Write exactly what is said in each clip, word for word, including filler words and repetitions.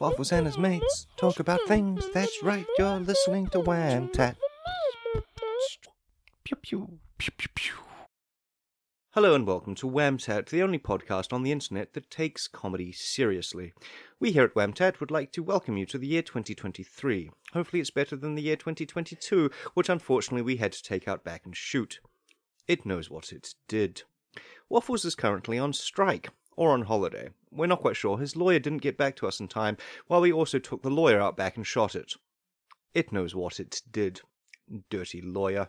Waffles and his mates talk about things. That's right, you're listening to Wham Tat. Pew, pew, pew, pew, pew. Hello and welcome to WhamTat, the only podcast on the internet that takes comedy seriously. We here at WhamTat would like to welcome you to the year twenty twenty-three. Hopefully it's better than the year twenty twenty-two, which unfortunately we had to take out back and shoot. It knows what it did. Waffles is currently on strike, or on holiday. We're not quite sure. His lawyer didn't get back to us in time, while we also took the lawyer out back and shot it. It knows what it did. Dirty lawyer.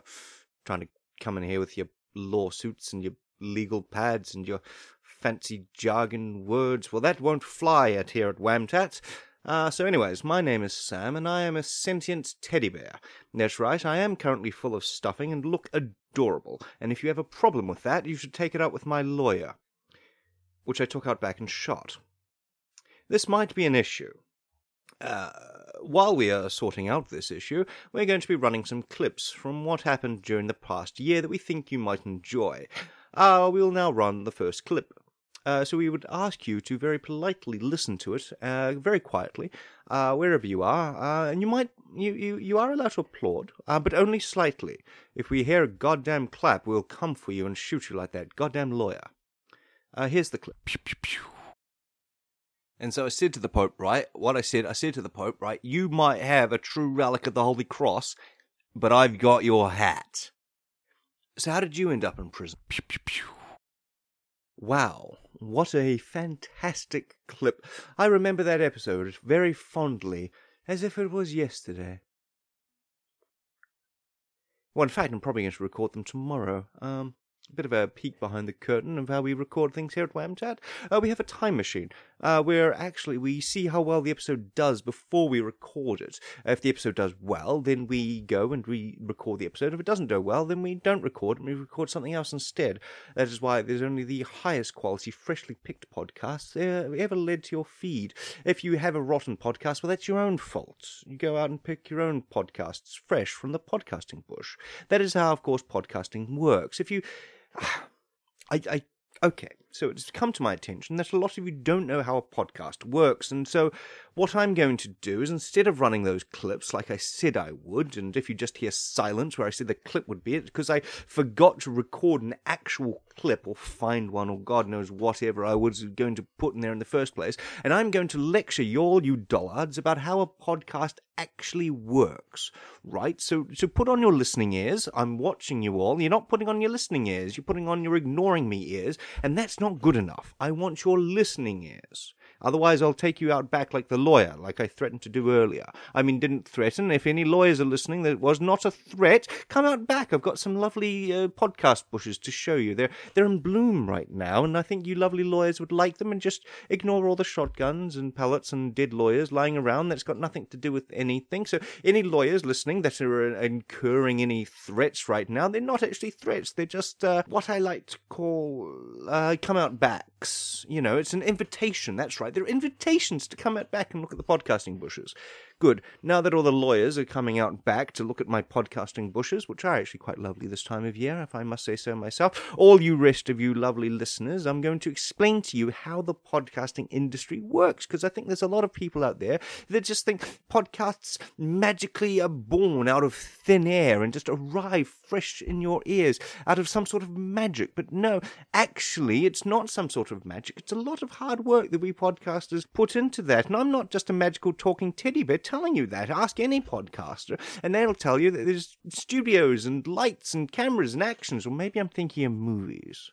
Trying to come in here with your lawsuits and your legal pads and your fancy jargon words. Well, that won't fly at here at WhamTat. Uh, so anyways, my name is Sam, and I am a sentient teddy bear. That's right, I am currently full of stuffing and look adorable, and if you have a problem with that, you should take it up with my lawyer, which I took out back and shot. This might be an issue. Uh, while we are sorting out this issue, we're going to be running some clips from what happened during the past year that we think you might enjoy. Uh, we will now run the first clip. Uh, so we would ask you to very politely listen to it, uh, very quietly, uh, wherever you are. Uh, and you might, you, you, you are allowed to applaud, uh, but only slightly. If we hear a goddamn clap, we'll come for you and shoot you like that goddamn lawyer. Uh, here's the clip. Pew, pew, pew. And so I said to the Pope, right, what I said, I said to the Pope, right, you might have a true relic of the Holy Cross, but I've got your hat. So how did you end up in prison? Pew, pew, pew. Wow, what a fantastic clip. I remember that episode very fondly, as if it was yesterday. Well, in fact, I'm probably going to record them tomorrow. Um... A bit of a peek behind the curtain of how we record things here at WhamTat. Uh, we have a time machine uh, where actually we see how well the episode does before we record it. If the episode does well, then we go and re-record the episode. If it doesn't do well, then we don't record and we record something else instead. That is why there's only the highest quality, freshly picked podcasts ever led to your feed. If you have a rotten podcast, well, that's your own fault. You go out and pick your own podcasts fresh from the podcasting bush. That is how, of course, podcasting works. If you... I, I, okay, so it's come to my attention that a lot of you don't know how a podcast works, and so what I'm going to do is, instead of running those clips like I said I would, and if you just hear silence where I said the clip would be, it's because I forgot to record an actual clip or find one or God knows whatever I was going to put in there in the first place, and I'm going to lecture you all, you dullards, about how a podcast actually works, right? So so put on your listening ears. I'm watching you all. You're not putting on your listening ears. You're putting on your ignoring me ears, and that's not good enough. I want your listening ears. Otherwise, I'll take you out back like the lawyer, like I threatened to do earlier. I mean, didn't threaten. If any lawyers are listening, that was not a threat. Come out back. I've got some lovely uh, podcast bushes to show you. They're, they're in bloom right now, and I think you lovely lawyers would like them, and just ignore all the shotguns and pellets and dead lawyers lying around. That's got nothing to do with anything. So any lawyers listening that are incurring any threats right now, they're not actually threats. They're just uh, what I like to call uh, come out backs. You know, it's an invitation. That's right. There are invitations to come out back and look at the podcasting bushes. Good. Now that all the lawyers are coming out back to look at my podcasting bushes, which are actually quite lovely this time of year, if I must say so myself, all you rest of you lovely listeners, I'm going to explain to you how the podcasting industry works, because I think there's a lot of people out there that just think podcasts magically are born out of thin air and just arrive fresh in your ears out of some sort of magic. But no, actually, it's not some sort of magic. It's a lot of hard work that we podcasters put into that, and I'm not just a magical talking teddy bear telling you that. Ask any podcaster, and they'll tell you that there's studios and lights and cameras and actions, or maybe I'm thinking of movies.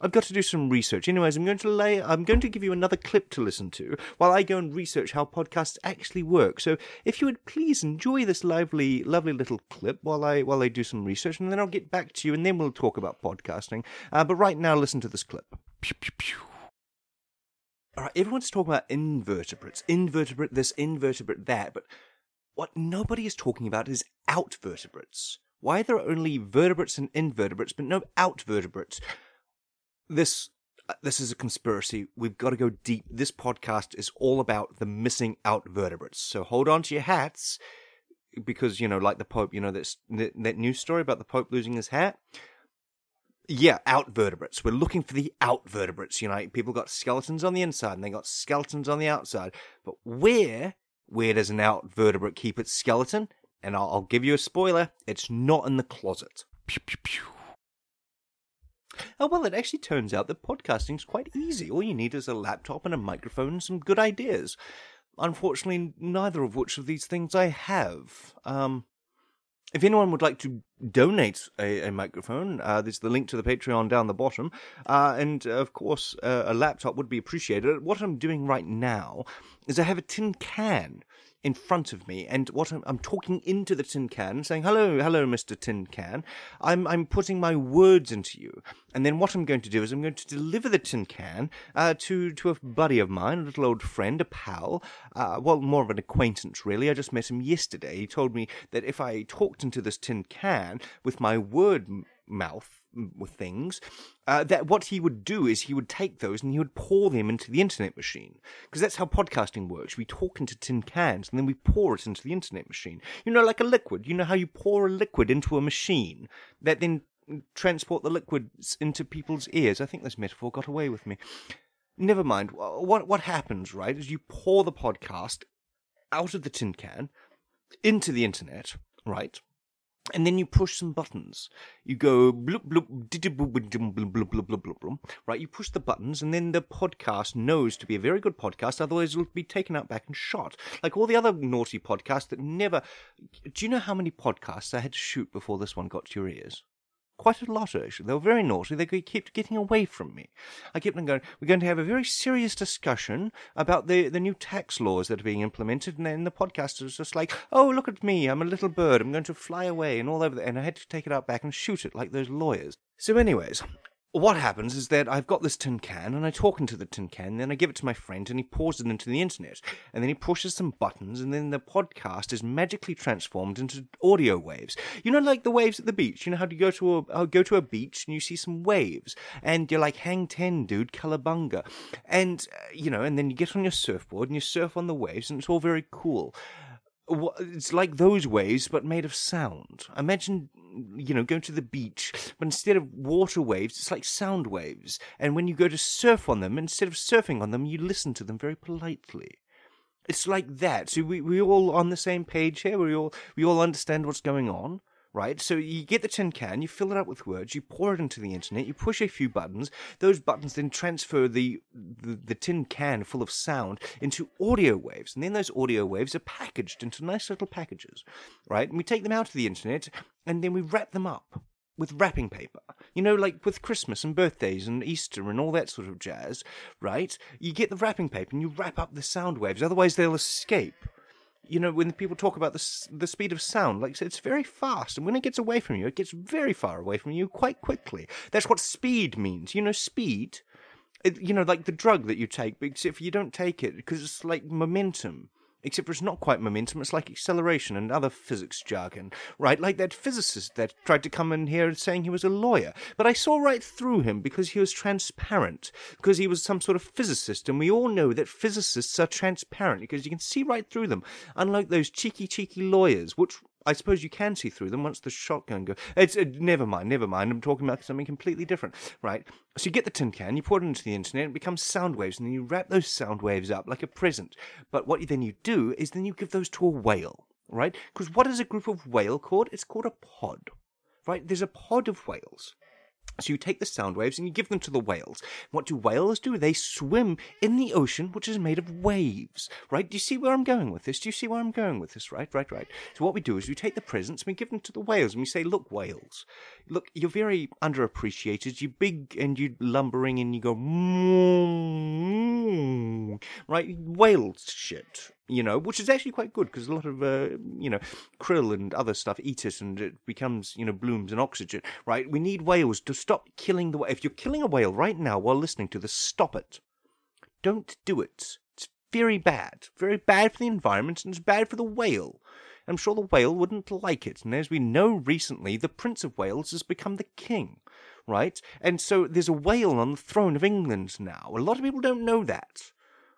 I've got to do some research. Anyways, I'm going to lay, I'm going to give you another clip to listen to while I go and research how podcasts actually work. So if you would please enjoy this lovely, lovely little clip while I while I do some research, and then I'll get back to you, and then we'll talk about podcasting. Uh, but right now, listen to this clip. Pew, pew, pew. All right, everyone's talking about invertebrates, invertebrate this, invertebrate that, but what nobody is talking about is outvertebrates. Why there are only vertebrates and invertebrates, but no outvertebrates? This uh, this is a conspiracy. We've got to go deep. This podcast is all about the missing outvertebrates. So hold on to your hats, because, you know, like the Pope, you know, that's, that, that news story about the Pope losing his hat. Yeah, outvertebrates. We're looking for the outvertebrates. You know, people got skeletons on the inside and they got skeletons on the outside. But where, where does an outvertebrate keep its skeleton? And I'll, I'll give you a spoiler. It's not in the closet. Pew, pew, pew. Oh, well, it actually turns out that podcasting's quite easy. All you need is a laptop and a microphone and some good ideas. Unfortunately, neither of which of these things I have. Um... If anyone would like to donate a, a microphone, uh, there's the link to the Patreon down the bottom. Uh, and, of course, uh, a laptop would be appreciated. What I'm doing right now is I have a tin can in front of me, and what I'm, I'm talking into the tin can, saying, hello, hello, Mister Tin Can. I'm, I'm putting my words into you. And then what I'm going to do is I'm going to deliver the tin can uh, to, to a buddy of mine, a little old friend, a pal, uh, well, more of an acquaintance, really. I just met him yesterday. He told me that if I talked into this tin can with my word m- mouth, with things, uh, that what he would do is he would take those and he would pour them into the internet machine. Because that's how podcasting works. We talk into tin cans and then we pour it into the internet machine. You know, like a liquid. You know how you pour a liquid into a machine that then transport the liquids into people's ears. I think this metaphor got away with me. Never mind. What, what happens, right, is you pour the podcast out of the tin can into the internet, right? And then you push some buttons. You go bloop bloop diddy bloop bloop bloop bloop bloop bloop. Right, you push the buttons, and then the podcast knows to be a very good podcast. Otherwise, it'll be taken out back and shot, like all the other naughty podcasts that never. Do you know how many podcasts I had to shoot before this one got to your ears? Quite a lot, actually. They were very naughty. They kept getting away from me. I kept on going, we're going to have a very serious discussion about the, the new tax laws that are being implemented, and then the podcast was just like, oh, look at me, I'm a little bird, I'm going to fly away, and all over there. And I had to take it out back and shoot it like those lawyers. So anyways, what happens is that I've got this tin can, and I talk into the tin can, and then I give it to my friend, and he pours it into the internet, and then he pushes some buttons, and then the podcast is magically transformed into audio waves. You know, like the waves at the beach. You know how to go to a uh, go to a beach, and you see some waves, and you're like, hang ten, dude, cowabunga. And, uh, you know, and then you get on your surfboard, and you surf on the waves, and it's all very cool. It's like those waves, but made of sound. Imagine, you know, going to the beach, but instead of water waves, it's like sound waves. And when you go to surf on them, instead of surfing on them, you listen to them very politely. It's like that. So we we all on the same page here. We all we all understand what's going on, right? So you get the tin can, you fill it up with words, you pour it into the internet, you push a few buttons. Those buttons then transfer the, the, the tin can full of sound into audio waves. And then those audio waves are packaged into nice little packages, right? And we take them out of the internet, and then we wrap them up with wrapping paper. You know, like with Christmas and birthdays and Easter and all that sort of jazz, right? You get the wrapping paper and you wrap up the sound waves, otherwise they'll escape. You know, when people talk about the the speed of sound, like it's very fast, and when it gets away from you, it gets very far away from you quite quickly. That's what speed means. You know, speed, it, you know, like the drug that you take, but if you don't take it, because it's like momentum, except for it's not quite momentum, it's like acceleration and other physics jargon, right? Like that physicist that tried to come in here saying he was a lawyer, but I saw right through him because he was transparent, because he was some sort of physicist, and we all know that physicists are transparent because you can see right through them, unlike those cheeky, cheeky lawyers, which I suppose you can see through them once the shotgun goes. It's, uh, never mind, never mind. I'm talking about something completely different, right? So you get the tin can, you pour it into the internet, it becomes sound waves, and then you wrap those sound waves up like a present. But what then you do is then you give those to a whale, right? Because what is a group of whale called? It's called a pod, right? There's a pod of whales. So you take the sound waves and you give them to the whales. What do whales do? They swim in the ocean, which is made of waves, right? Do you see where I'm going with this? Do you see where I'm going with this? Right, right, right. So what we do is we take the presents and we give them to the whales and we say, look, whales, look, you're very underappreciated. You're big and you're lumbering and you go, mmm, right? Whale shit. You know, which is actually quite good because a lot of, uh, you know, krill and other stuff eat it and it becomes, you know, blooms and oxygen, right? We need whales to stop killing the whale. If you're killing a whale right now while listening to this, stop it. Don't do it. It's very bad. Very bad for the environment and it's bad for the whale. I'm sure the whale wouldn't like it. And as we know recently, the Prince of Wales has become the king, right? And so there's a whale on the throne of England now. A lot of people don't know that.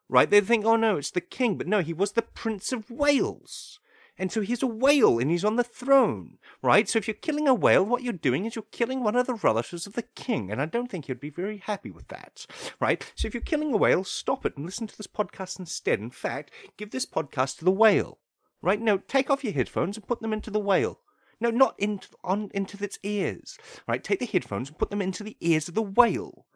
Right, they think, oh no, it's the king, but no, he was the Prince of Wales. And so he's a whale and he's on the throne, right? So if you're killing a whale, what you're doing is you're killing one of the relatives of the king. And I don't think he'd be very happy with that, right? So if you're killing a whale, stop it and listen to this podcast instead. In fact, give this podcast to the whale, right? No, take off your headphones and put them into the whale. No, not into, on, into its ears, right? Take the headphones and put them into the ears of the whale.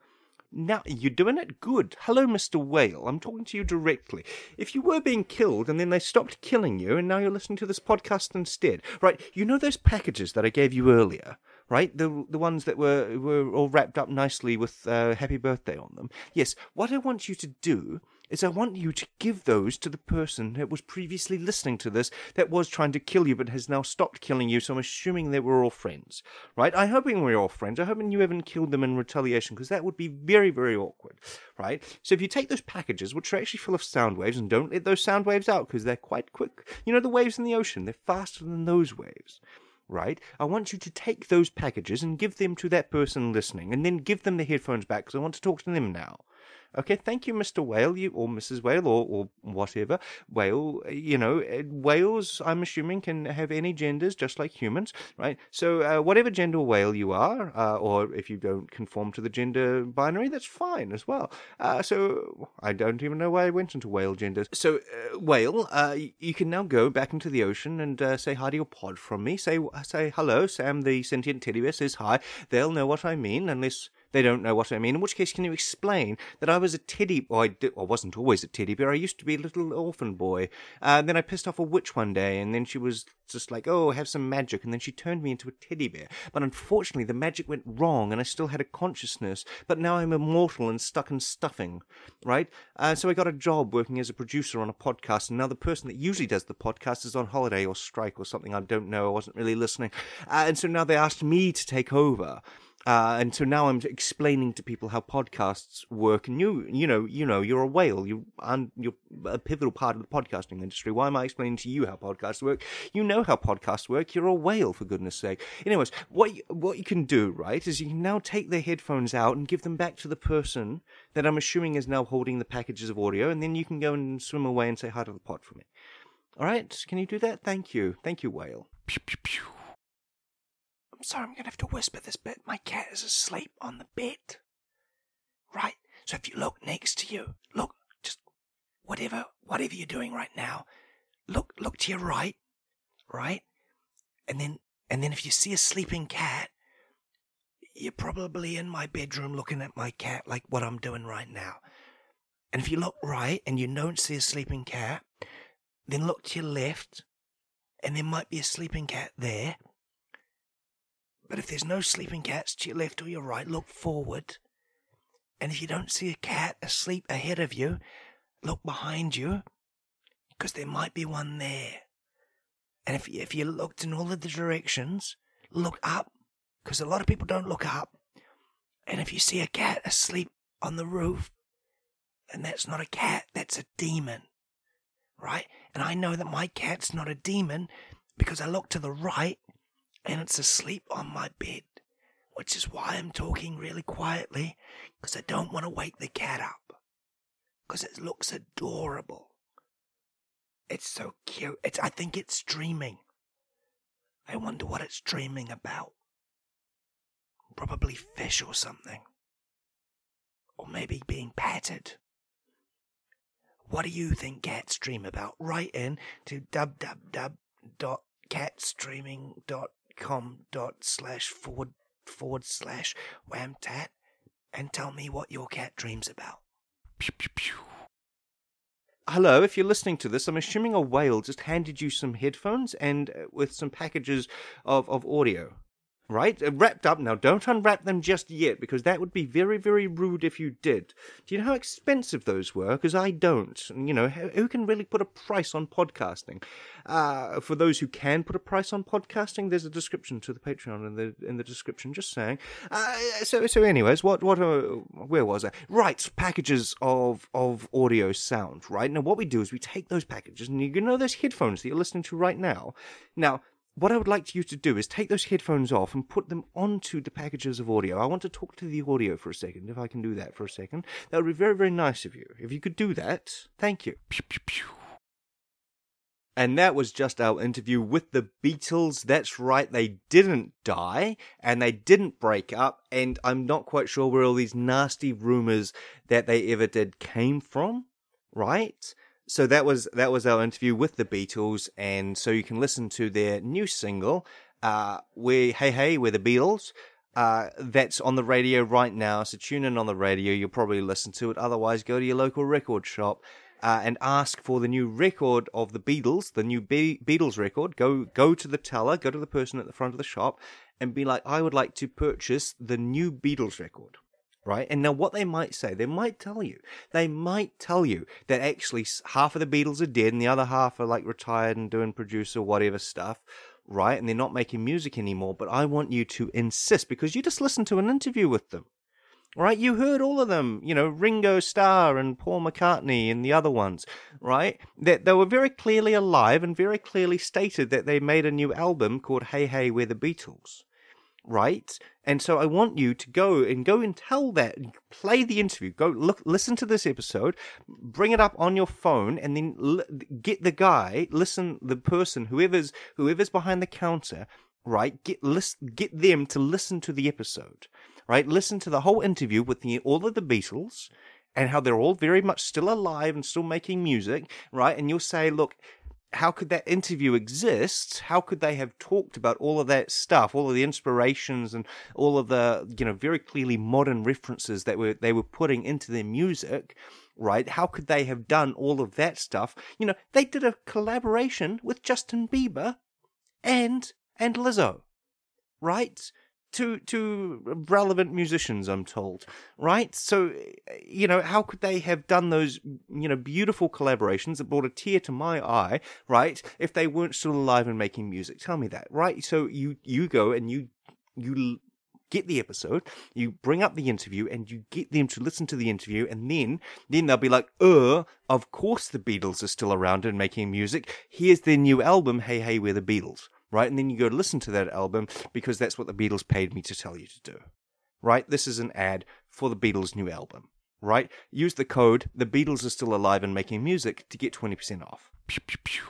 Now, you're doing it good. Hello, Mister Whale. I'm talking to you directly. If you were being killed and then they stopped killing you and now you're listening to this podcast instead, right, you know those packages that I gave you earlier, right? The the ones that were, were all wrapped up nicely with uh, happy birthday on them. Yes, what I want you to do is I want you to give those to the person that was previously listening to this that was trying to kill you but has now stopped killing you, so I'm assuming they were all friends, right? I'm hoping we're all friends. I'm hoping you haven't killed them in retaliation because that would be very, very awkward, right? So if you take those packages, which are actually full of sound waves, and don't let those sound waves out because they're quite quick. You know, the waves in the ocean, they're faster than those waves. Right? I want you to take those packages and give them to that person listening and then give them the headphones back because I want to talk to them now. Okay, thank you, Mister Whale, you or Missus Whale or, or whatever. Whale, you know, whales, I'm assuming, can have any genders just like humans, right? So uh, whatever gender whale you are, uh, or if you don't conform to the gender binary, that's fine as well. Uh, so I don't even know why I went into whale genders. So uh, whale, uh, you can now go back into the ocean and uh, say hi to your pod from me. Say, say hello, Sam the sentient teddy bear says hi. They'll know what I mean unless... they don't know what I mean, in which case can you explain that I was a teddy... Well, I, did, well, I wasn't always a teddy bear. I used to be a little orphan boy. Uh, and then I pissed off a witch one day, and then she was just like, oh, have some magic, and then she turned me into a teddy bear. But unfortunately, the magic went wrong, and I still had a consciousness, but now I'm immortal and stuck in stuffing, right? Uh, so I got a job working as a producer on a podcast, and now the person that usually does the podcast is on holiday or strike or something. I don't know. I wasn't really listening. Uh, and so now they asked me to take over. Uh, and so now I'm explaining to people how podcasts work. And you, you know, you know, you're a whale. You, and you're a pivotal part of the podcasting industry. Why am I explaining to you how podcasts work? You know how podcasts work. You're a whale, for goodness sake. Anyways, what you, what you can do, right, is you can now take their headphones out and give them back to the person that I'm assuming is now holding the packages of audio. And then you can go and swim away and say hi to the pod for me. All right, can you do that? Thank you. Thank you, whale. Pew, pew, pew. I'm sorry, I'm going to have to whisper this bit. My cat is asleep on the bed. Right? So if you look next to you, look, just whatever, whatever you're doing right now, look, look to your right, right? And then, and then if you see a sleeping cat, you're probably in my bedroom looking at my cat like what I'm doing right now. And if you look right and you don't see a sleeping cat, then look to your left and there might be a sleeping cat there. But if there's no sleeping cats to your left or your right, look forward. And if you don't see a cat asleep ahead of you, look behind you, because there might be one there. And if you, if you looked in all of the directions, look up, because a lot of people don't look up. And if you see a cat asleep on the roof, then that's not a cat, that's a demon, right? And I know that my cat's not a demon, because I look to the right, and it's asleep on my bed, which is why I'm talking really quietly, because I don't want to wake the cat up, because it looks adorable. It's so cute. It's, I think it's dreaming. I wonder what it's dreaming about. Probably fish or something. Or maybe being patted. What do you think cats dream about? Write in to www dot catstreaming dot com com dot slash forward forward slash wham tat and tell me what your cat dreams about. Pew, pew, pew. Hello, if you're listening to this, I'm assuming a whale just handed you some headphones and uh, with some packages of, of audio. Right? Wrapped up. Now, don't unwrap them just yet, because that would be very, very rude if you did. Do you know how expensive those were? Because I don't. You know, who can really put a price on podcasting? Uh, for those who can put a price on podcasting, there's a description to the Patreon in the in the description, just saying. Uh, so, so anyways, what, what, uh, where was I? Right, packages of, of audio sound, right? Now, what we do is we take those packages, and you know those headphones that you're listening to right now. Now, what I would like you to do is take those headphones off and put them onto the packages of audio. I want to talk to the audio for a second, if I can do that for a second. That would be very, very nice of you. If you could do that, thank you. Pew, pew, pew. And that was just our interview with the Beatles. That's right, they didn't die and they didn't break up. And I'm not quite sure where all these nasty rumors that they ever did came from, right? So that was that was our interview with the Beatles. And so you can listen to their new single, uh, we Hey Hey, We're the Beatles. Uh, that's on the radio right now. So tune in on the radio. You'll probably listen to it. Otherwise, go to your local record shop. Uh, and ask for the new record of the Beatles, the new Be- Beatles record. Go go to the teller, go to the person at the front of the shop, and be like, I would like to purchase the new Beatles record, right? And now what they might say, they might tell you, they might tell you that actually half of the Beatles are dead and the other half are like retired and doing producer whatever stuff, right? And they're not making music anymore, but I want you to insist because you just listened to an interview with them. Right, you heard all of them, you know, Ringo Starr and Paul McCartney and the other ones, right? That they, they were very clearly alive and very clearly stated that they made a new album called Hey Hey, We're the Beatles, right? And so I want you to go and go and tell that, play the interview, go look, listen to this episode, bring it up on your phone, and then l- get the guy, listen, the person, whoever's whoever's behind the counter, right? Get list, get them to listen to the episode. Right, listen to the whole interview with the, all of the Beatles and how they're all very much still alive and still making music, right? And you'll say, look, how could that interview exist? How could they have talked about all of that stuff, all of the inspirations and all of the, you know, very clearly modern references that were they were putting into their music, right? How could they have done all of that stuff? You know, they did a collaboration with Justin Bieber and and Lizzo, right? Two, two relevant musicians, I'm told, right? So, you know, how could they have done those, you know, beautiful collaborations that brought a tear to my eye, right, if they weren't still alive and making music? Tell me that, right? So you, you go and you you get the episode, you bring up the interview, and you get them to listen to the interview, and then, then they'll be like, uh, of course the Beatles are still around and making music. Here's their new album, Hey Hey, We're the Beatles. Right, and then you go listen to that album because that's what the Beatles paid me to tell you to do. Right, this is an ad for the Beatles' new album. Right, use the code The Beatles Are Still Alive and Making Music to get twenty percent off. Pew, pew, pew.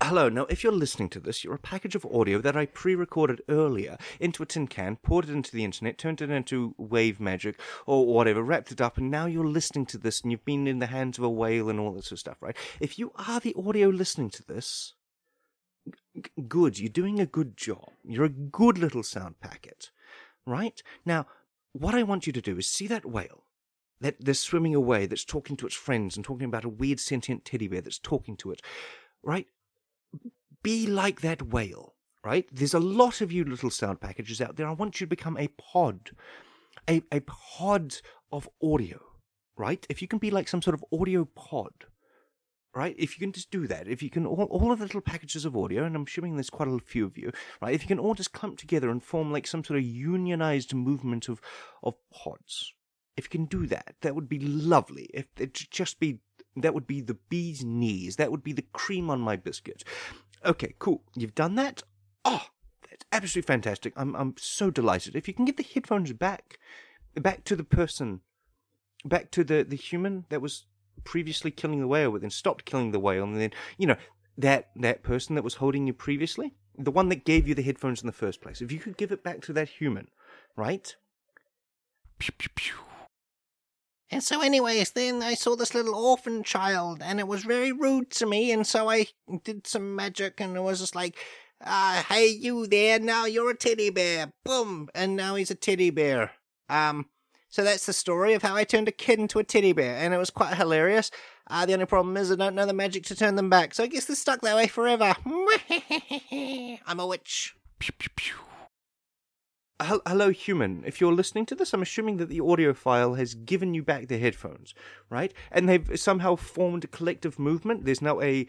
Hello, now if you're listening to this, you're a package of audio that I pre-recorded earlier into a tin can, poured it into the internet, turned it into wave magic or whatever, wrapped it up, and now you're listening to this and you've been in the hands of a whale and all that sort of stuff, right? If you are the audio listening to this, good, you're doing a good job. You're a good little sound packet, right? Now, what I want you to do is see that whale that that's swimming away, that's talking to its friends and talking about a weird sentient teddy bear that's talking to it, right? Be like that whale, right? There's a lot of you little sound packages out there. I want you to become a pod, a, a pod of audio, right? If you can be like some sort of audio pod, right, if you can just do that, if you can, all, all of the little packages of audio, and I'm assuming there's quite a few of you, right, if you can all just clump together and form like some sort of unionized movement of, of pods, if you can do that, that would be lovely. If it just be, that would be the bee's knees, that would be the cream on my biscuit. Okay, cool, you've done that? Oh, that's absolutely fantastic. I'm I'm so delighted. If you can get the headphones back, back to the person, back to the, the human that was previously killing the whale, but then stopped killing the whale, and then, you know, that that person that was holding you previously, the one that gave you the headphones in the first place, if you could give it back to that human, right? Pew, pew, pew. And so anyways, then I saw this little orphan child, and it was very rude to me, and so I did some magic, and it was just like, uh, hey, you there, now you're a teddy bear, boom, and now he's a teddy bear. Um... So that's the story of how I turned a kid into a teddy bear, and it was quite hilarious. Uh, the only problem is I don't know the magic to turn them back, so I guess they're stuck that way forever. I'm a witch. Pew, pew, pew. Hello, human. If you're listening to this, I'm assuming that the audio file has given you back the headphones, right? And they've somehow formed a collective movement. There's now a,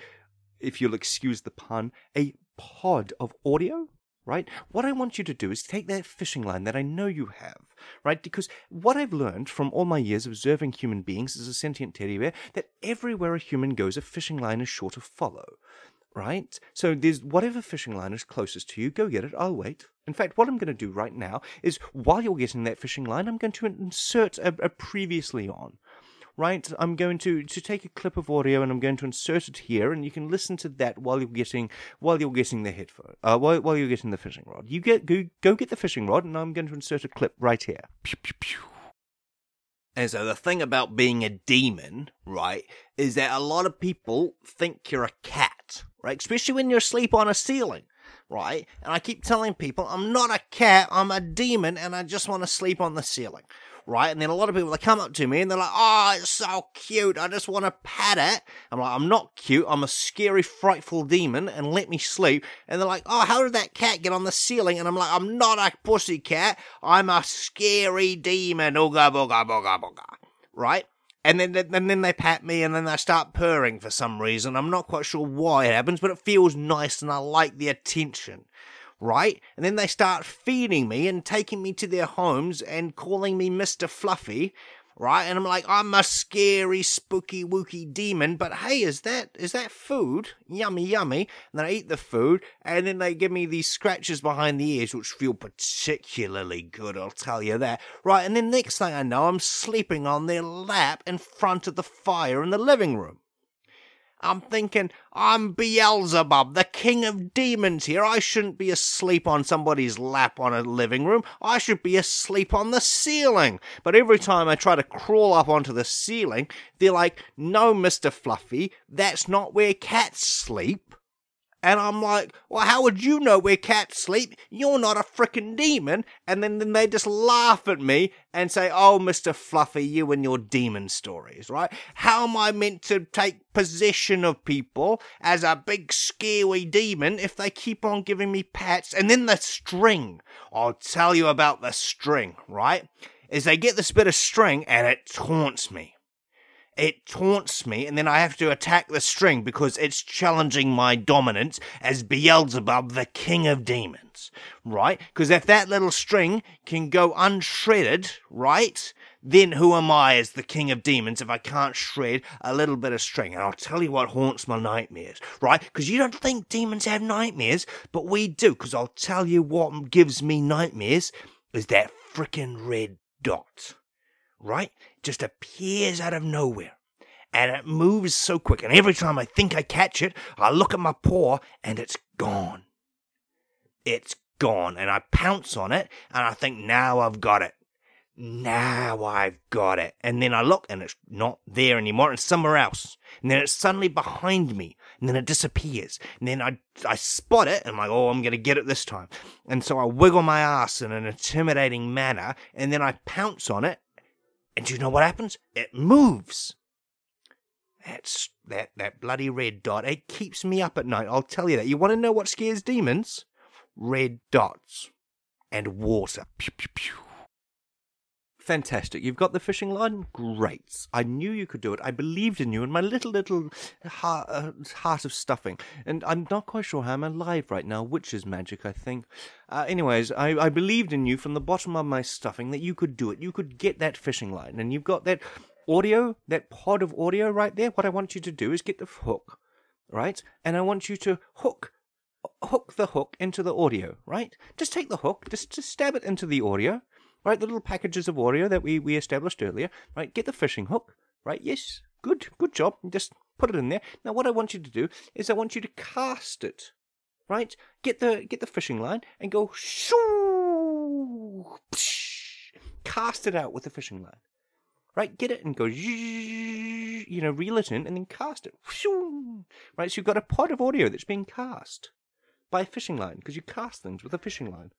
if you'll excuse the pun, a pod of audio. Right? What I want you to do is take that fishing line that I know you have, right? Because what I've learned from all my years observing human beings as a sentient teddy bear, that everywhere a human goes, a fishing line is sure to follow, right? So there's whatever fishing line is closest to you, go get it, I'll wait. In fact, what I'm going to do right now is while you're getting that fishing line, I'm going to insert a, a previously on, right? I'm going to, to take a clip of audio and I'm going to insert it here, and you can listen to that while you're getting while you're getting the headphone, uh, while while you're getting the fishing rod. You get go, go get the fishing rod, and I'm going to insert a clip right here. Pew pew pew. And so the thing about being a demon, right, is that a lot of people think you're a cat, right? Especially when you're asleep on a ceiling, right? And I keep telling people, I'm not a cat, I'm a demon, and I just want to sleep on the ceiling, right? And then a lot of people, they come up to me and they're like, oh, it's so cute, I just want to pat it. I'm like, I'm not cute, I'm a scary, frightful demon, and let me sleep. And they're like, oh, how did that cat get on the ceiling? And I'm like, I'm not a pussy cat, I'm a scary demon, ooga booga booga booga, right? And then, and then they pat me, and then they start purring for some reason. I'm not quite sure why it happens, but it feels nice, and I like the attention, right? And then they start feeding me and taking me to their homes and calling me Mister Fluffy, right? And I'm like, I'm a scary, spooky, wookie demon, but hey, is that is that food? Yummy, yummy. And then I eat the food, and then they give me these scratches behind the ears, which feel particularly good, I'll tell you that. Right, and then next thing I know, I'm sleeping on their lap in front of the fire in the living room. I'm thinking, I'm Beelzebub, the king of demons here. I shouldn't be asleep on somebody's lap on a living room. I should be asleep on the ceiling. But every time I try to crawl up onto the ceiling, they're like, no, Mister Fluffy, that's not where cats sleep. And I'm like, well, how would you know where cats sleep? You're not a frickin' demon. And then, then they just laugh at me and say, oh, Mister Fluffy, you and your demon stories, right? How am I meant to take possession of people as a big, scary demon if they keep on giving me pats? And then the string. I'll tell you about the string, right? Is they get this bit of string and it taunts me. It taunts me, and then I have to attack the string because it's challenging my dominance as Beelzebub, the king of demons, right? Because if that little string can go unshredded, right, then who am I as the king of demons if I can't shred a little bit of string? And I'll tell you what haunts my nightmares, right? Because you don't think demons have nightmares, but we do, because I'll tell you what gives me nightmares is that frickin' red dot, right? Just appears out of nowhere, and it moves so quick, and every time I think I catch it, I look at my paw, and it's gone. It's gone, and I pounce on it, and I think, now I've got it. Now I've got it. And then I look, and it's not there anymore, it's somewhere else. And then it's suddenly behind me, and then it disappears. And then I, I spot it, and I'm like, oh, I'm going to get it this time. And so I wiggle my ass in an intimidating manner, and then I pounce on it, and do you know what happens? It moves. That's that, that bloody red dot. It keeps me up at night, I'll tell you that. You want to know what scares demons? Red dots. And water. Pew, pew, pew. Fantastic. You've got the fishing line? Great. I knew you could do it. I believed in you and my little, little heart, uh, heart of stuffing. And I'm not quite sure how I'm alive right now, which is magic, I think. Uh, anyways, I, I believed in you from the bottom of my stuffing that you could do it. You could get that fishing line. And you've got that audio, that pod of audio right there. What I want you to do is get the hook, right? And I want you to hook, hook the hook into the audio, right? Just take the hook, just, just stab it into the audio. Right, the little packages of audio that we, we established earlier. Right, get the fishing hook. Right, yes, good, good job. Just put it in there. Now, what I want you to do is I want you to cast it. Right, get the get the fishing line and go shoo, psh, cast it out with the fishing line. Right, get it and go, you know, reel it in and then cast it. Shoo. Right, so you've got a pod of audio that's being cast by a fishing line because you cast things with a fishing line.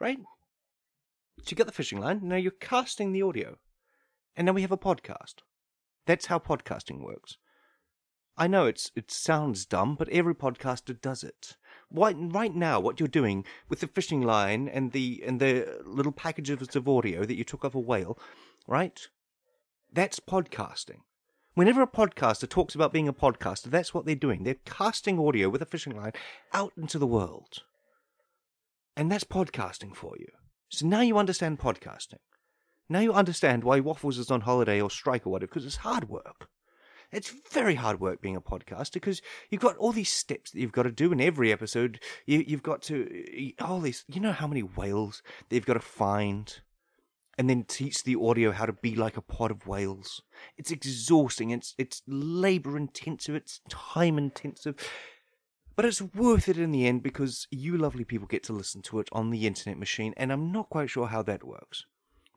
Right. So you got the fishing line, now you're casting the audio. And now we have a podcast. That's how podcasting works. I know it's it sounds dumb, but every podcaster does it. Right, right now, what you're doing with the fishing line and the and the little packages of audio that you took off a whale, right? That's podcasting. Whenever a podcaster talks about being a podcaster, that's what they're doing. They're casting audio with a fishing line out into the world. And that's podcasting for you. So now you understand podcasting. Now you understand why Waffles is on holiday or strike or whatever, because it's hard work. It's very hard work being a podcaster because you've got all these steps that you've got to do in every episode. You, you've got to, all these, you know how many whales they've got to find? and then teach the audio how to be like a pod of whales. It's exhausting. It's it's labor intensive. It's time intensive. But it's worth it in the end because you lovely people get to listen to it on the internet machine, and I'm not quite sure how that works.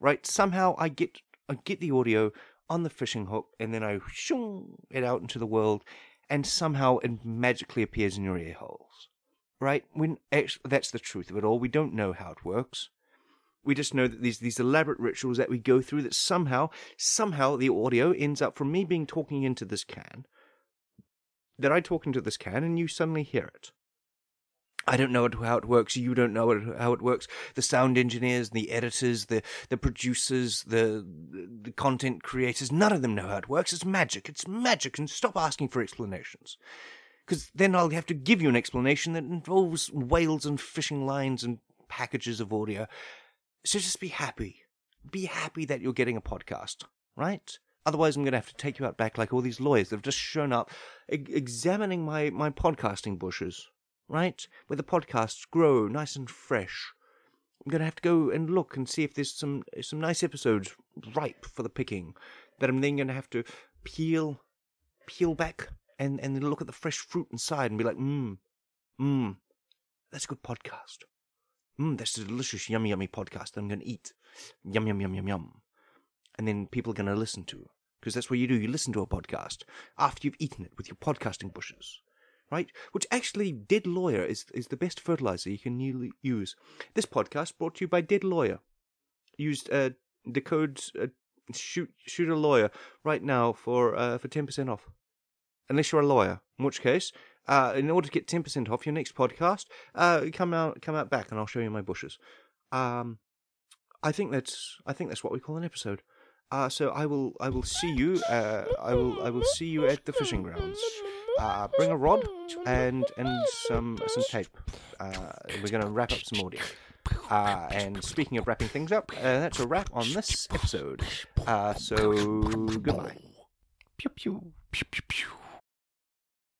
Right? Somehow I get I get the audio on the fishing hook, and then I shung it out into the world, and somehow it magically appears in your ear holes. Right? When actually, that's the truth of it all. We don't know how it works. We just know that these these elaborate rituals that we go through, that somehow, somehow the audio ends up from me being talking into this can, that I talk into this can, and you suddenly hear it. I don't know how it works. You don't know how it works. The sound engineers, the editors, the, the producers, the the content creators, none of them know how it works. It's magic. It's magic. And stop asking for explanations. Because then I'll have to give you an explanation that involves whales and fishing lines and packages of audio. So just be happy. Be happy that you're getting a podcast, right? Otherwise, I'm going to have to take you out back like all these lawyers that have just shown up e- examining my, my podcasting bushes. Right? Where the podcasts grow nice and fresh. I'm going to have to go and look and see if there's some some nice episodes ripe for the picking that I'm then going to have to peel peel back and, and look at the fresh fruit inside and be like, mmm, mmm, that's a good podcast. Mmm, that's a delicious, yummy, yummy podcast that I'm going to eat. Yum, yum, yum, yum, yum. And then people are going to listen to. Because that's what you do. You listen to a podcast after you've eaten it with your podcasting bushes. Right? Which actually, Dead Lawyer is, is the best fertilizer you can use. This podcast brought to you by Dead Lawyer. Used uh, the code uh, shoot, shoot a lawyer right now for uh, for ten percent off. Unless you're a lawyer. In which case, uh, in order to get ten percent off your next podcast, uh, come out come out back and I'll show you my bushes. Um, I think that's I think that's what we call an episode. Uh, so I will I will see you uh, I will I will see you at the fishing grounds. Uh, bring a rod and and some some tape. Uh, we're going to wrap up some audio. Uh, and speaking of wrapping things up, uh, that's a wrap on this episode. Uh, so goodbye. Pew pew pew pew pew.